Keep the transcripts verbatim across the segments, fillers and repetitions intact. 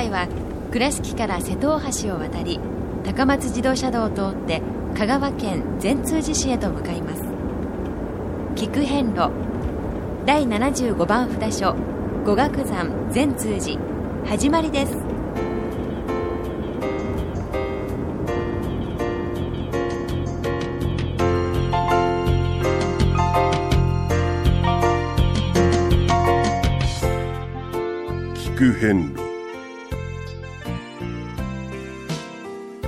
回は倉敷から瀬戸大橋を渡り、高松自動車道を通って香川県善通寺市へと向かいます。菊遍路だいななじゅうごばん札所五岳山善通寺始まりです。菊遍路、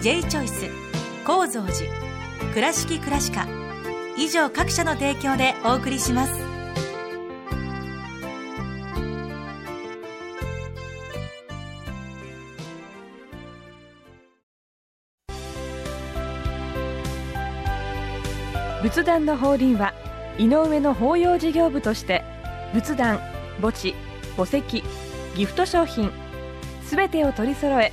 J チョイス、高蔵寺、倉敷倉歯科以上各社の提供でお送りします。仏壇の法輪は井上の法要事業部として仏壇、墓地、墓石、ギフト商品すべてを取り揃え、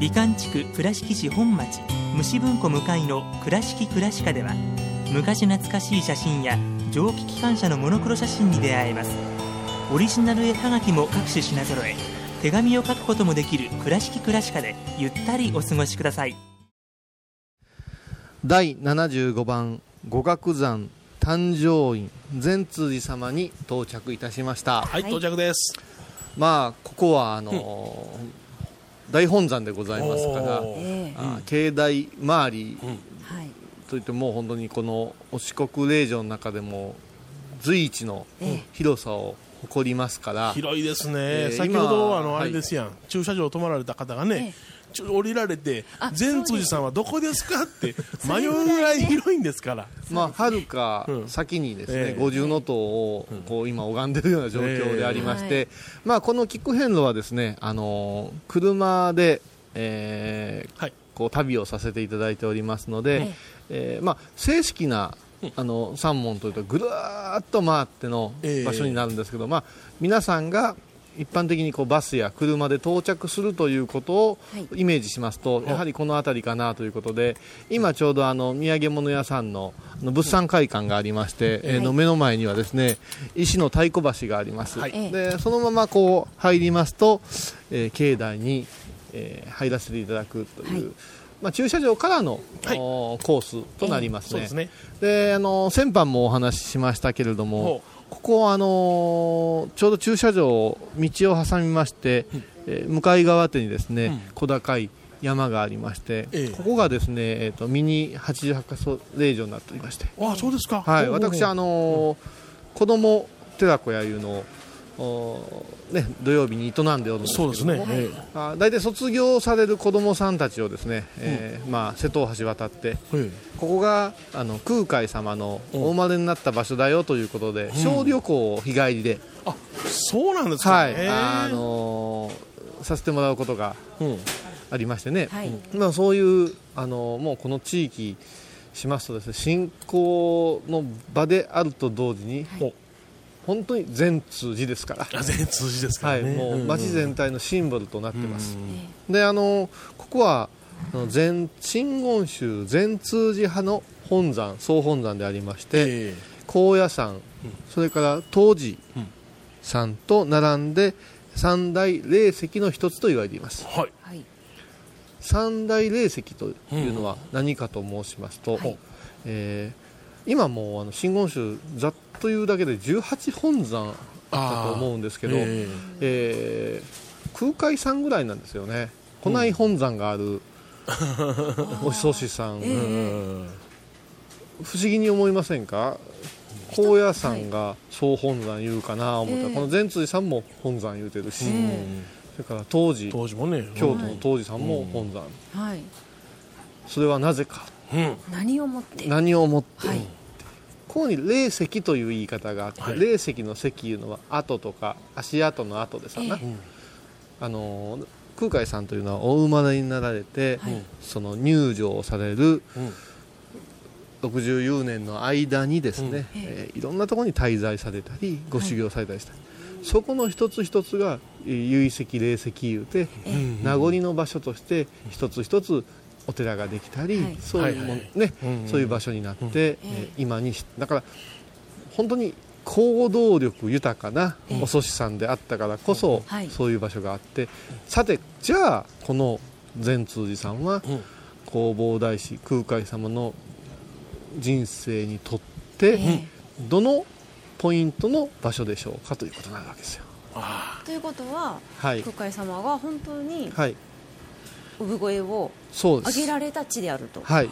美観地区倉敷市本町虫文庫向かいの倉敷倉歯科では、昔懐かしい写真や蒸気機関車のモノクロ写真に出会えます。オリジナル絵はがきも各種品揃え、手紙を書くこともできる倉敷倉歯科でゆったりお過ごしください。だいななじゅうごばん五岳山誕生院善通寺様に到着いたしました。はい、到着です。まあここはあのーうん、大本山でございますから、えー、境内周り、うん、といってもう本当にこの四国霊場の中でも随一の広さを誇りますから、えー、広いですね。えー、先ほどあのあれですやん、はい、駐車場を泊まられた方がね、えー降りられて善通寺さんはどこですかって迷うぐらい広いんですからまあ遥か先にですね五重塔をこう今拝んでるような状況でありまして、まあこの菊遍路はですね、あの車でえこう旅をさせていただいておりますので、えまあ正式なあの山門というとぐるーっと回っての場所になるんですけど、まあ皆さんが一般的にこうバスや車で到着するということをイメージしますと、やはりこの辺りかなということで、今ちょうどあの土産物屋さんの物産会館がありまして、えー、の目の前にはですね石の太鼓橋があります。はい、でそのままこう入りますと、えー、境内に、えー、入らせていただくという、はい、まあ、駐車場からの、はい、コースとなります ね,、えー、そうですね。であの先般もお話ししましたけれども、ここあのー、ちょうど駐車場道を挟みまして、うん、えー、向かい側手にですね、うん、小高い山がありまして、ええ、ここがですね、えー、とミニはちじゅうはちかしょ霊場になっておりまして、ああそうですか。はい、私、あのーうん、子ども寺子屋いうのを、ね、土曜日に営んでおるんですけど、そうですね、ええ、あ大体卒業される子どもさんたちをですね、えーうん、まあ、瀬戸大橋渡って、ええ、ここがあの空海様のお生まれになった場所だよということで、うん、小旅行を日帰りで、あそうなんですか、はい、あのー、させてもらうことがありましてね、うん、はい、まあ、そういう、あのー、もうこの地域しますとですね、信仰の場であると同時に、はい、本当に善通寺ですから善通寺ですからね、はい、もう町全体のシンボルとなってます。で、あのー、ここは真言宗善通寺派の本山総本山でありまして、えー、高野山、うん、それから東寺さんと並んで三大霊石の一つと言われています。はい、三大霊石というのは何かと申しますと、うん、はい、えー、今もうあの真言宗ざっというだけでじゅうはち本山あったと思うんですけど、えーえー、空海さんぐらいなんですよね。古内本山があるおしそしさん、えー、不思議に思いませんか。高野山が総本山言うかな思ったら、えー、この善通寺さんも本山言うてるし、えー、それから当時、当時もね、京都の当時さんも本山、うん、はい、それはなぜか、うん、何をもって何をもって、はい、ここに霊石という言い方があって、はい、霊石の石いうのは跡とか足跡の跡でさな、えー、あの空海さんというのはお生まれになられて、はい、その入定される、うん、ろくじゅうきゅうねんの間にですね、うん、えー、いろんなところに滞在されたりご修行されたりした、はい、そこの一つ一つが由石霊石いうて、うん、名残の場所として一つ一つお寺ができたり、はい、そういうもんね、はい、そういう場所になって、うん、えー、今にだから本当に行動力豊かなお祖師さんであったからこそ、うん、そういう場所があって、はい、さてじゃあこの善通寺さんは、うん、弘法大師空海様の人生にとって、えー、どのポイントの場所でしょうかということになるわけですよ。あということは、はい、空海様が本当に産声を上げられた地であると、はい、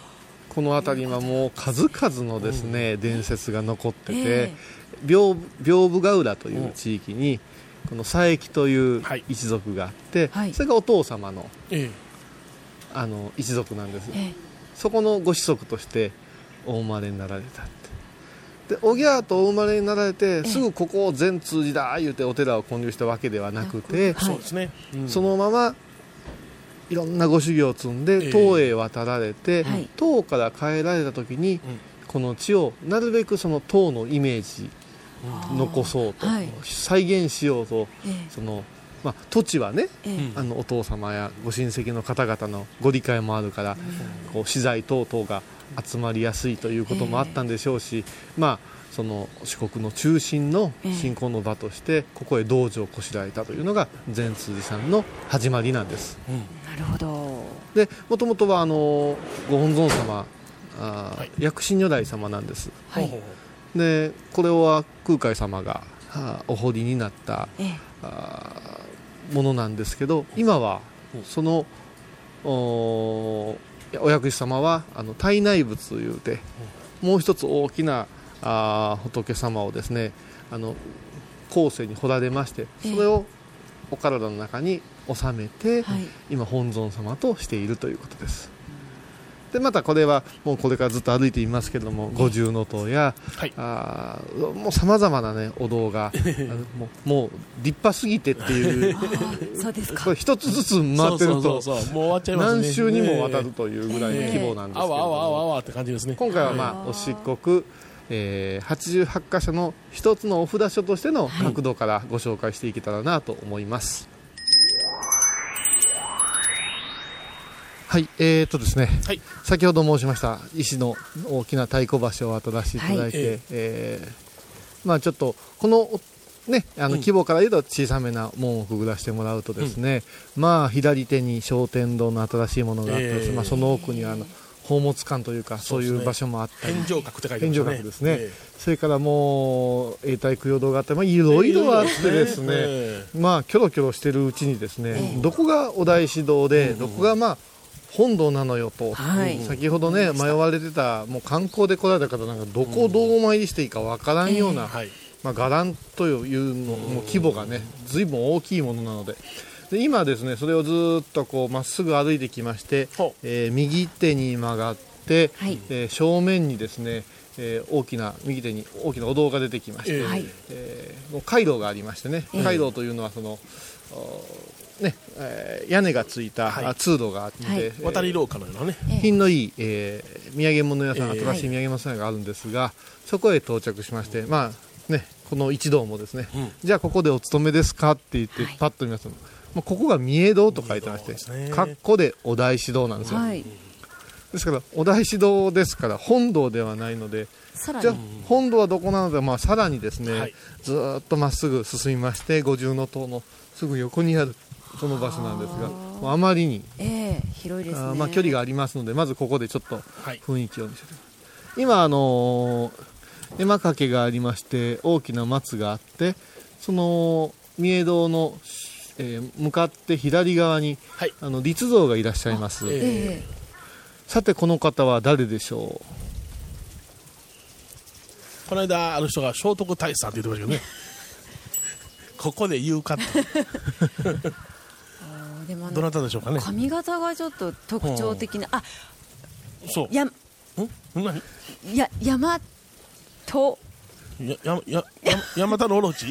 この辺りはもう数々のですね、うん、伝説が残ってて、えー屏風ヶ浦という地域にこの佐伯という一族があって、はい、それがお父様 の,、ええ、あの一族なんです、ええ、そこのご子息としてお生まれになられたって。でおぎゃーとお生まれになられてすぐここを善通寺だ言うてお寺を建立したわけではなくて、はい、そうですね、うん、そのままいろんなご修行を積んで唐へ渡られて、ええ、唐から帰られた時に、うん、この地をなるべくその唐のイメージ残そうと、はい、再現しようと、ええ、そのまあ、土地はね、ええ、あのお父様やご親戚の方々のご理解もあるから、うん、こう資材等々が集まりやすいということもあったんでしょうし、ええ、まあ、その四国の中心の信仰の場としてここへ道場をこしらえたというのが善通寺さんの始まりなんです、うん、なるほど。でもともとはあのご本尊様、あ、はい、薬師如来様なんです、はい。でこれは空海様が、はあ、お彫りになった、ええ、あものなんですけど、今はその お, お薬師様はあの胎内仏というて、もう一つ大きなあ仏様をですね、あの後世に彫られまして、それをお体の中に収めて、ええ、今本尊様としているということです。でまたこれはもうこれからずっと歩いていますけれども、五重塔や、はい、あもうさまざまな、ね、お堂がも, うもう立派すぎてっていうそうですか。これ一つずつ回ってると何周にもわたるというぐらいの規模なんですけれども、あわあわあわあわって感じですね。今回は、まあ、お漆黒、えー、はちじゅうはち箇所の一つのお札所としての角度からご紹介していけたらなと思います、はい。えーとですね、はい、先ほど申しました石の大きな太鼓橋を渡らせていただいて、はい、えーまあ、ちょっとこの、ね、あの規模から言うと小さめな門をくぐらせてもらうとですね、うん、まあ、左手に商天堂の新しいものがあって、えーまあ、その奥にはあの宝物館というかそういう場所もあったり、天井閣って書いてありますね。天井閣ですね、えー、それからもう永代供養堂があって、まあ、いろいろあってですね、えーまあ、キョロキョロしてるうちにですね、えー、どこがお大師堂で、うん、どこがまあ本堂なのよと、はい、先ほどね迷われてた、もう観光で来られた方なんかどこをどう参りしていいかわからんような、うん、まあ、伽藍というのも規模がね随分大きいものなので、で今ですねそれをずっとこうまっすぐ歩いてきまして、えー、右手に曲がって、はい、えー、正面にですね、えー、大きな右手に大きなお堂が出てきまして、えーえー、回廊がありましてね、えー、回廊というのはそのね、えー、屋根がついた、はい、通路があって、はい、えー、渡り廊下のようなね品のいい、えー、土産物屋さん、新しい土産物屋さんがあるんですが、えー、そこへ到着しまして、うん、まあね、この一堂もですね、うん、じゃあここでお勤めですかって言って、はい、パッと見ますと、まあ、ここが三重堂と書いてまして、かっこでお大師堂なんですよ、はい、ですからお大師堂ですから本堂ではないので、じゃあ本堂はどこなので、まあ、さらにですね、はい、ずっとまっすぐ進みまして五重塔のすぐ横にあるその場所なんですが、あまりに、えー広いですね、あ、まあ、距離がありますので、まずここでちょっと雰囲気を見せて、はい、今あの絵馬掛けがありまして大きな松があって、その三重堂のえー、向かって左側に、はい、あの立像がいらっしゃいます、えー、さてこの方は誰でしょう。この間あの人が聖徳太子さんって言ってましたけどねここで言うかとでもどなたでしょうかね。髪型がちょっと特徴的な、あ、そうや、ん何や、山とやややヤマタのオロチ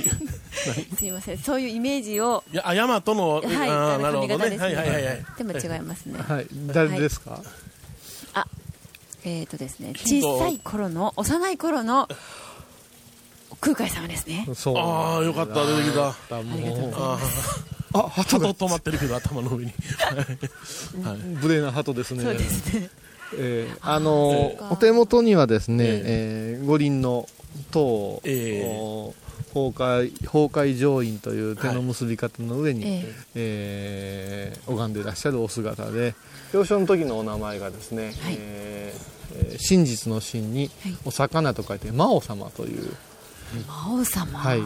すいません、そういうイメージを、いや、あ、ヤマトの、はい、あ、なるほどね、はいはいはいはい、でも違いますね、はいはい、誰ですか、はい、あ、えーとですね、小さい頃の、幼い頃の空海様ですね。そう、ああ、よかった、出てきた、ありがとうございます。あ、鳩が止まってるけど頭の上に無礼な鳩ですね。そうですね、えー、あのー、お手元にはですね、えーえー、五輪の塔、えー、崩壊崩壊上院という手の結び方の上に、はい、えー、拝んでいらっしゃるお姿で、幼少の時のお名前がですね、はい、えー、真実の真にお魚と書いて魔王様という、魔王様、はい、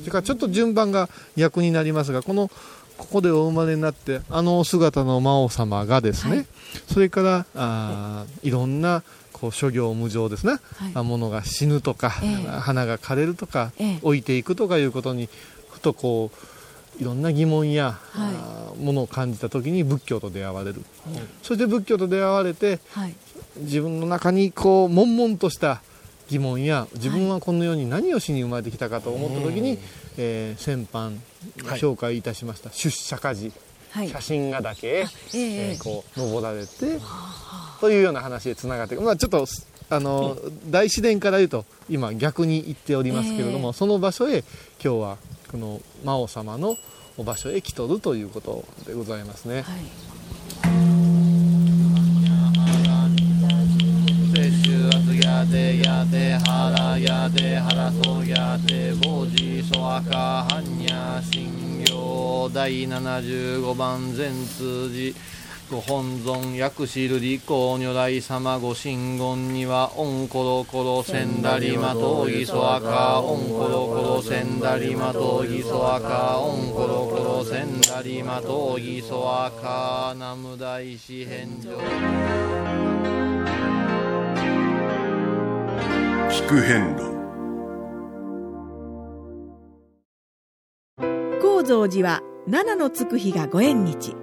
それからちょっと順番が逆になりますが、このここでお生まれになってあのお姿の魔王様がですね、はい、それからあいろんなこう諸行無常ですね、はい、物が死ぬとか、えー、花が枯れるとか、えー、老いていくとかいうことにふとこういろんな疑問や、はい、ものを感じた時に仏教と出会われる、はい、そして仏教と出会われて、はい、自分の中にこう悶々とした疑問や自分はこの世に何をしに生まれてきたかと思った時に、はい、えー、先般紹介いたしました、はい、出社家事、はい、写真画だけ、えーえー、こう登られてというような話でつながって、まあ、ちょっとあの、うん、大自然から言うと今逆に言っておりますけれども、えー、その場所へ今日はこの魔王様の場所へ来とるということでございますね、はい、でやではらやではらそうやでぼじそあかはんや信行だいななじゅうごばん善通寺ご本尊薬師瑠璃光如来様ご神言にはオンコロコロせんだりまとぎそあかオンコロコロせんだりまとぎそあかオンコロコロせんだりまとぎそあか南無大師返上聞く遍路。高蔵寺は七のつく日がご縁日、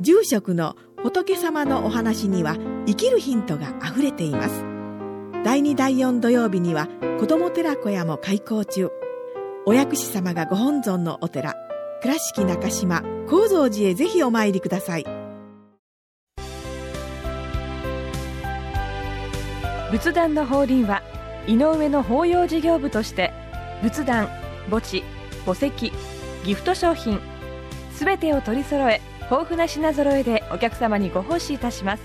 住職の仏様のお話には生きるヒントがあふれています。だいにだいよん土曜日には子ども寺小屋も開校中。お薬師様がご本尊のお寺、倉敷中島・高蔵寺へぜひお参りください。仏壇の法輪は井上の法要事業部として仏壇、墓地、墓石、ギフト商品すべてを取り揃え、豊富な品揃えでお客様にご奉仕いたします。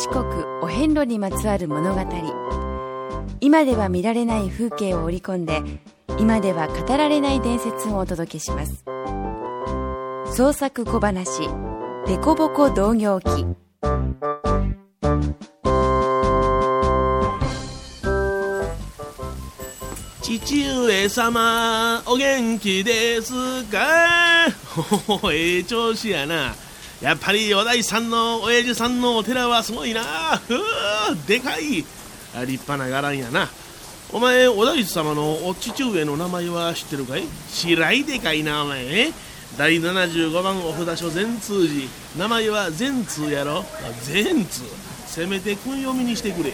四国お遍路にまつわる物語、今では見られない風景を織り込んで、今では語られない伝説をお届けします。創作小話でこぼこ同行記。父上様お元気ですか。おええ調子やな。やっぱりお大師さんの親父さんのお寺はすごいな。でかい、あ、立派な伽藍やな。お前お大師様のお父上の名前は知ってるかい。白いでかいなお前。だいななじゅうごばんお札所善通寺、名前は善通やろ。善通、せめて訓読みにしてくれ。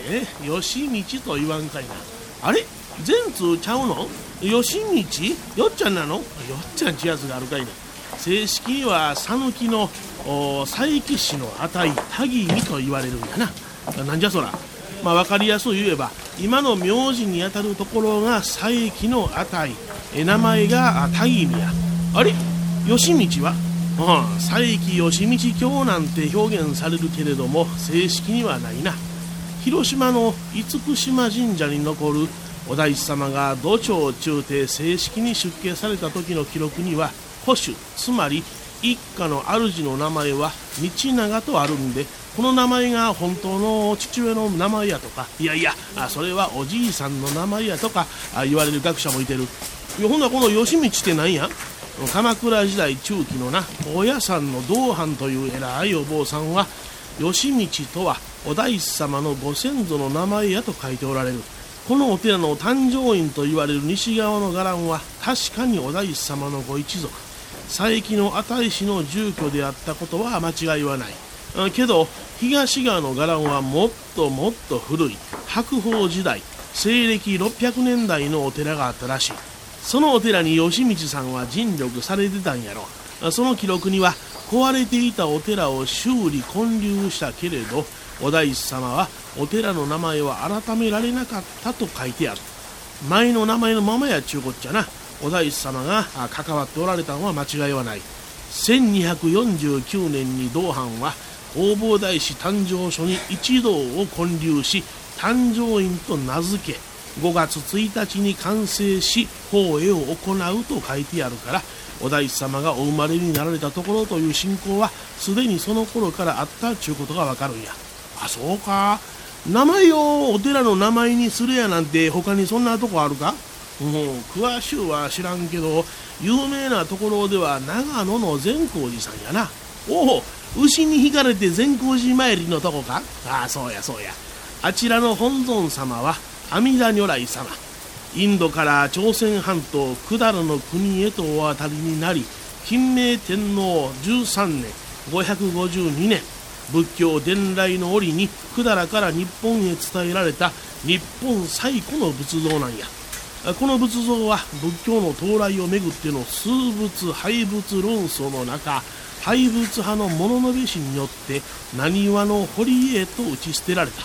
吉道と言わんかいな。あれ、善通ちゃうの。吉道よっちゃんなの。よっちゃんちやつがあるかいな。正式は讃岐の佐伯市の値多義にと言われるんだな。なんじゃそら。まあ、分かりやすく言えば今の名字にあたるところが佐伯の値、名前が多義にや。あれ、義道は、うん、佐伯義道卿なんて表現されるけれども正式にはないな。広島の厳島神社に残るお大師様が土庁中で正式に出家された時の記録には古種、つまり一家の主の名前は道長とあるんで、この名前が本当の父親の名前やとか、いやいやそれはおじいさんの名前やとか言われる学者もいてる。ほんならこの義道って何や。鎌倉時代中期のな高野山の道範という偉いお坊さんは、義道とはお大師様のご先祖の名前やと書いておられる。このお寺の誕生院といわれる西側の伽藍は確かにお大師様のご一族、佐伯の値氏の住居であったことは間違いはない。けど東側の伽藍はもっともっと古い白鳳時代、西暦ろっぴゃくねんだいのお寺があったらしい。そのお寺に義道さんは尽力されてたんやろ。その記録には壊れていたお寺を修理建立したけれど、お大師様はお寺の名前は改められなかったと書いてある。前の名前のままやちゅうこっちゃな。お大師様が関わっておられたのは間違いはない。せんにひゃくよんじゅうきゅうねんに道範は弘法大師誕生所に一堂を建立し、誕生院と名付け、ごがつついたちに完成し法会を行うと書いてあるから、お大師様がお生まれになられたところという信仰はすでにその頃からあったちゅうことがわかるんや。あ、そうか。名前をお寺の名前にするやなんて他にそんなとこあるか。うん、詳しゅうは知らんけど、有名なところでは長野の善光寺さんやな。おお、牛に引かれて善光寺参りのとこか。ああ、そうやそうや。あちらの本尊様は阿弥陀如来様、インドから朝鮮半島百済の国へとお渡りになり、欽明天皇じゅうさんねんごひゃくごじゅうにねん仏教伝来の折に百済から日本へ伝えられた日本最古の仏像なんや。この仏像は仏教の到来をめぐっての数仏廃仏論争の中、廃仏派の物のべしによって浪速の堀へと打ち捨てられた。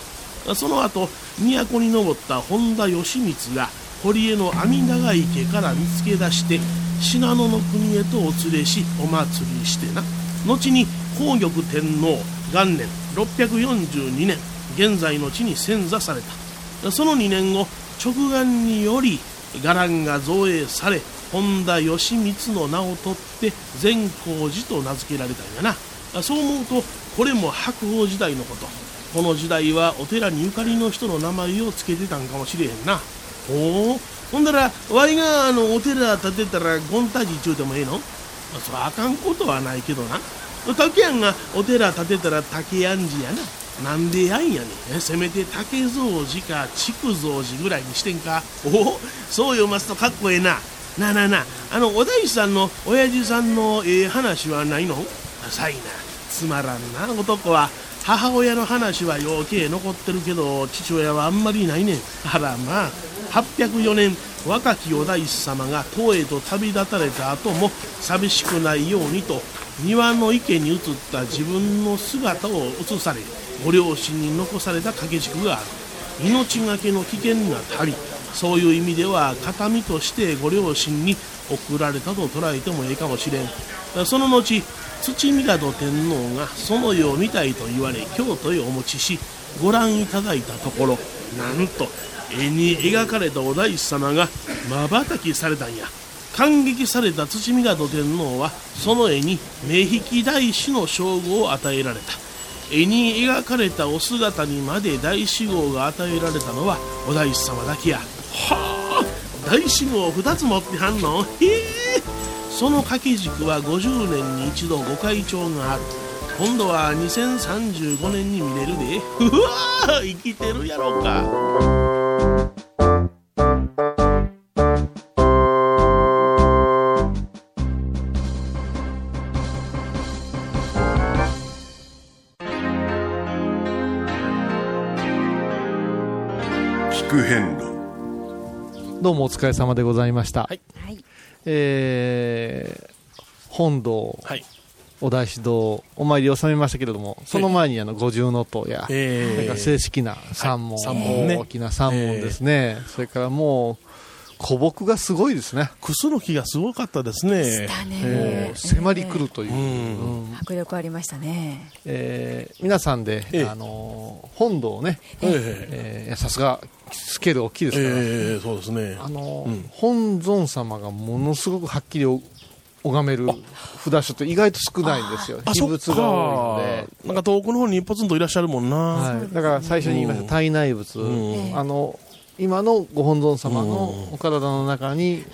その後都に登った本田義満が堀江の阿弥長池から見つけ出して信濃の国へとお連れしお祭りしてな。後に皇玉天皇元年ろっぴゃくよんじゅうにねん現在の地に遷座された。そのにねんご直眼により伽藍が造営され、本田義満の名を取って善光寺と名付けられたんやな。そう思うとこれも白鳳時代のこと。この時代はお寺にゆかりの人の名前を付けてたんかもしれへんな。ほう、ほんだらわいがあのお寺建てたらゴンタジちゅうてもええの。そらあかんことはないけどな。竹やんがお寺建てたら竹やんじやな。なんでやんやねん。せめて竹蔵寺か竹蔵寺ぐらいにしてんか。おお、そう読ますとかっこええな。なあなあなあ、あのお大師さんの親父さんのええ話はないの。浅いな、つまらんな。男は母親の話は余計残ってるけど、父親はあんまりないねん。あらまあ。はっぴゃくよねん若きお大師様が唐へと旅立たれた後も寂しくないようにと庭の池に映った自分の姿を映され、ご両親に残された掛け軸がある。命がけの危険が足り、そういう意味では形見としてご両親に贈られたと捉えてもええかもしれん。その後土御門天皇がその世を見たいと言われ京都へお持ちし、ご覧いただいたところ、なんと絵に描かれたお大師様がまばたきされたんや。感激された土御門天皇はその絵に目引き大師の称号を与えられた。絵に描かれたお姿にまで大師号が与えられたのはお大師様だけや。はあ、大師号ふたつ持ってはんの。へえ。その掛け軸はごじゅうねんに一度ご開帳がある。今度はにせんさんじゅうごねんに見れるで。うわあ、生きてるやろか。どうもお疲れ様でございました、はい。えー、本堂、はい、お大師堂お参りを収めましたけれども、その前にあの五重塔や、えー、正式な三門、はい、三門ね、大きな三門ですね、えー、それからもう古木がすごいですね。クスノキがすごかったですね。もう迫り来るという、えーうんうん、迫力ありましたね、えー、皆さんで、えーあのー、本堂をね、えーえー、さすがスケール大きいですから、えー、そうですね、あのーうん、本尊様がものすごくはっきり拝める札所って意外と少ないんですよ。秘仏が多いので、なんか遠くの方にポツンといらっしゃるもんな、はい、だから最初に言いました胎内仏、うん、あの今のご本尊様のお体の中に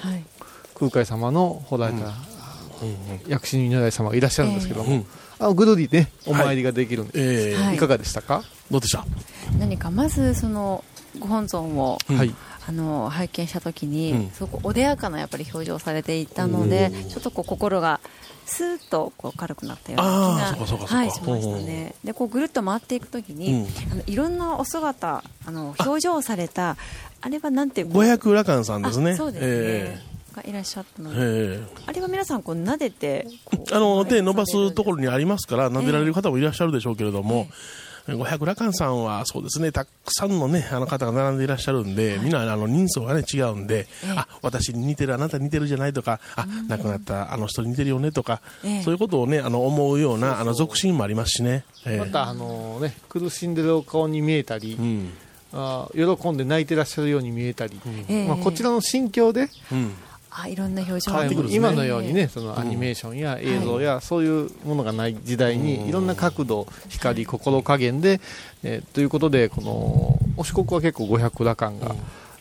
空海様のほられた薬師如来様がいらっしゃるんですけども、うん、あのぐるりねお参りができるんです、はいえー、いかがでしたか、はい、どうでした。何かまずそのご本尊を、はい、あの拝見したときに、うん、すごくおでやかなやっぱり表情をされていたので、ちょっとこう心がスーッとこう軽くなったような気が、はい、しましたね。でこうぐるっと回っていくときに、うん、あのいろんなお姿あの表情をされた あ, あれはなんていう五百羅漢さんですね。そうですね、えー、がいらっしゃったので、えー、あれは皆さんこう撫でてこうあの手伸ばすところにありますから撫でられる方もいらっしゃるでしょうけれども、えーえー五百羅漢さんはそうですね、たくさんのねあの方が並んでいらっしゃるんで、みんなあの人相がね違うんで、あ私に似てる、あなた似てるじゃないとか、あ亡くなったあの人に似てるよねとか、そういうことをねあの思うようなあの俗心もありますしね、えー、またあのね苦しんでるお顔に見えたり、うん、あ喜んで泣いてらっしゃるように見えたり、うんまあ、こちらの心境で、うんあいろんな表情が、ね、今のようにねそのアニメーションや映像やそういうものがない時代にいろんな角度光心加減で、えー、ということでこのお四国は結構五百羅漢が、うん、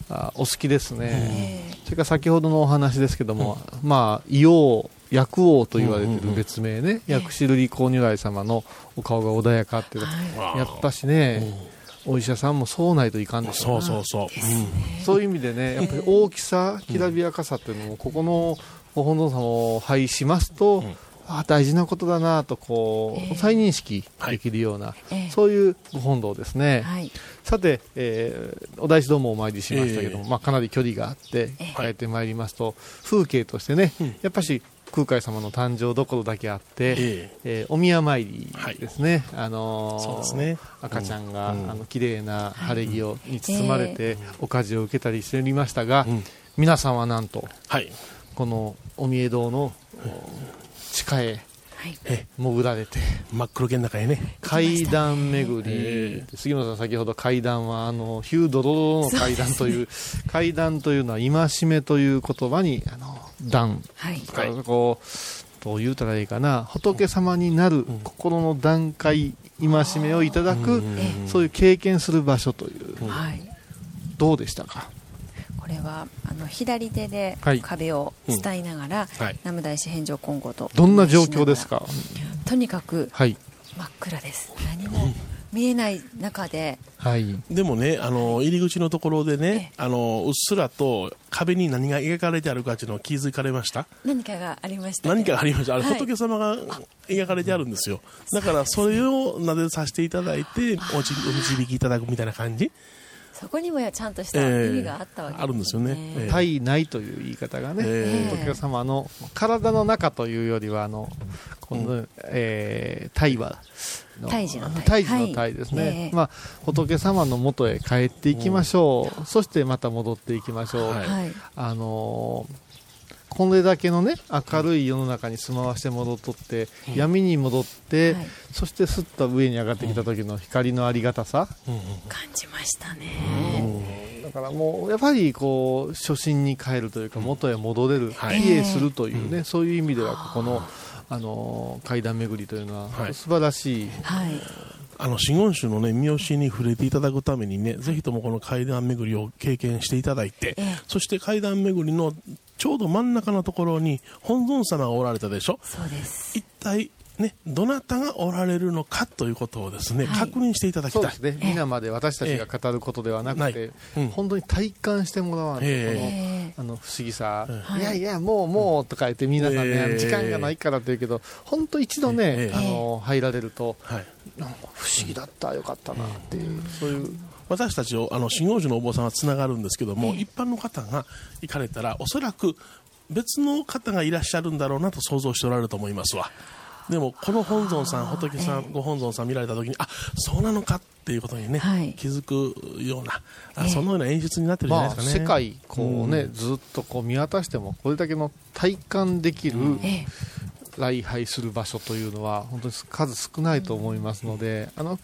あお好きですね。それから先ほどのお話ですけども、うん、まあ異王薬王と言われている別名ね、うん、薬師瑠璃光如来様のお顔が穏やかって、はい、やっぱしね、うんお医者さんもそうないといかんでしょう。そうそうそう、うん、そういう意味でねやっぱり大きさきらびやかさっていうのもここのご本尊様を拝しますと、うん、あ大事なことだなとこう再認識できるような、えーはい、そういうご本堂ですね、はい、さて、えー、お大師どもをお参りしましたけども、えーまあ、かなり距離があって帰ってまいりますと、えー、風景としてねやっぱり空海様の誕生どころだけあって、えええー、お宮参りですね、はいあのー、そうですね赤ちゃんが、うん、あの綺麗な晴れ着をに包まれて、うん、お家事を受けたりしておりましたが、うん、皆さんはなんと、はい、このお三重堂の、うん、地下へ潜られて、はい、真っ黒けの中へね階段巡り、えー、杉本さん先ほど階段はあのヒュードロドロの階段とい う, う、ね、階段というのは戒めという言葉にあの段、はい、からこう、どう言うたらいいかな仏様になる心の段階戒めをいただく、うん、そういう経験する場所という、うんはい、どうでしたか。これはあの左手で壁を伝いながら、はいうんはい、南無大師遍照金剛とどんな状況ですか。とにかく真っ暗です、はい、何も見えない中で、はい、でもねあの入り口のところでね、ええ、あのうっすらと壁に何が描かれてあるかというのを気づかれました。何かがありました、ね、何かがありました。あれ、はい、仏様が描かれてあるんですよ。だからそれをなでさせていただいてお導きいただくみたいな感じ。そこにもちゃんとした意味があったわけです、ねえー、あるんですよね。体内という言い方がね、えー、仏様の体の中というよりはあのこの、うんえー、体は胎児の胎ですね、はいえーまあ、仏様の元へ帰っていきましょう、うん、そしてまた戻っていきましょう、はいあのーこれだけのね明るい世の中に住まわして戻っとって、うん、闇に戻って、はい、そしてすっと上に上がってきた時の光のありがたさ、うん、感じましたね、うん、だからもうやっぱりこう初心に帰るというか元へ戻れる帰依、うん、するというね、うん、そういう意味ではここの、あのー、階段巡りというのは素晴らしい、はいはいあの真言宗の、ね、見教えに触れていただくためにねぜひともこの階段巡りを経験していただいて、ええ、そして階段巡りのちょうど真ん中のところに本尊様がおられたでしょ。そうです。一体、ね、どなたがおられるのかということをですね、はい、確認していただきたい。そうですね、皆まで私たちが語ることではなくて、ええうん、本当に体感してもらわない、ええ、この、あの不思議さ、ええ、いやいやもうもうとか言って皆さんね、ええ、時間がないからというけど本当一度ね、ええ、あの入られると、ええはいなんか不思議だった、うん、よかったなっていう、うん、そういう私たちをあの真言宗のお坊さんはつながるんですけども、うん、一般の方が行かれたらおそらく別の方がいらっしゃるんだろうなと想像しておられると思いますわ。でもこの本尊さん、仏さん、ご本尊さん見られた時に、あ、そうなのかっていうことにね、はい、気づくような、あ、そのような演出になってるんじゃないですかね。まあ、世界こうね、うん、ずっとこう見渡してもこれだけの体感できる、うん、礼拝する場所というのは本当に数少ないと思いますので、あの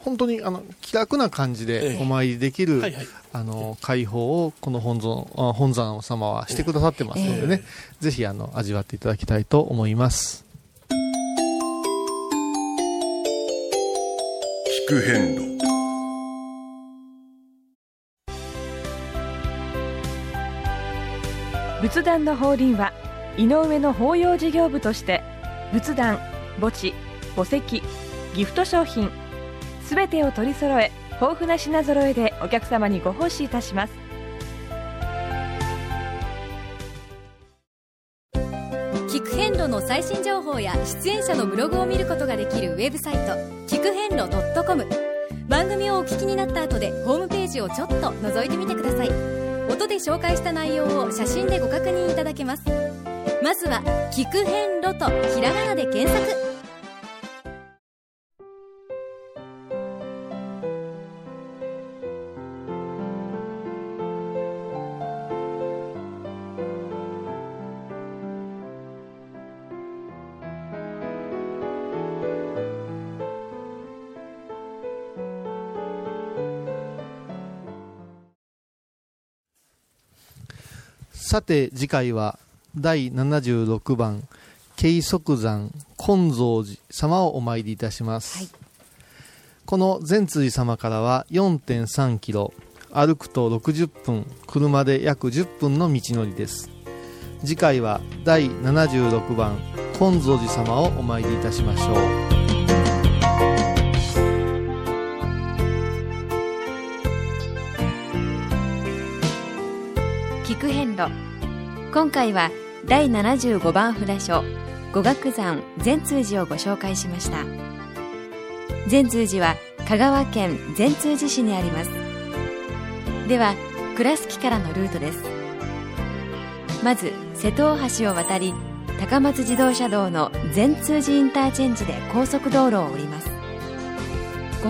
本当にあの気楽な感じでお参りできる、ええ、はいはい、あの開放をこの本尊、本山様はしてくださってますのでね、ええ、ぜひあの味わっていただきたいと思います。聞く遍路、仏壇の法輪は井上の法要事業部として仏壇、墓地、墓石、ギフト商品すべてを取り揃え、豊富な品揃えでお客様にご奉仕いたします。聞く遍路の最新情報や出演者のブログを見ることができるウェブサイト、聞く遍路 .com。 番組をお聞きになった後でホームページをちょっと覗いてみてください。音で紹介した内容を写真でご確認いただけます。まずは聞く遍路とひらがなで検索。さて次回はだいななじゅうろくばん慶則山金蔵寺様をお参りいたします、はい、この善通寺様からは よんてんさん キロ、歩くとろくじゅっぷん、車で約じゅっぷんの道のりです。次回はだいななじゅうろくばん金蔵寺様をお参りいたしましょう。今回はだいななじゅうごばん札所五岳山善通寺をご紹介しました。善通寺は香川県善通寺市にあります。では倉敷からのルートです。まず瀬戸大橋を渡り、高松自動車道の善通寺インターチェンジで高速道路を降ります。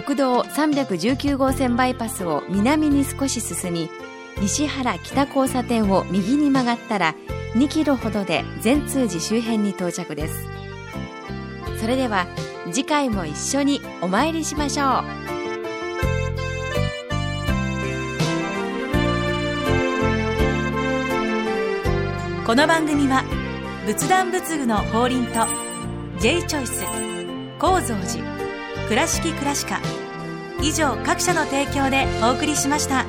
国道さんびゃくじゅうきゅうごうせんバイパスを南に少し進み、西原北交差点を右に曲がったらにキロほどで善通寺周辺に到着です。それでは次回も一緒にお参りしましょう。この番組は仏壇仏具の法輪と J チョイス、高蔵寺、倉敷倉歯科以上各社の提供でお送りしました。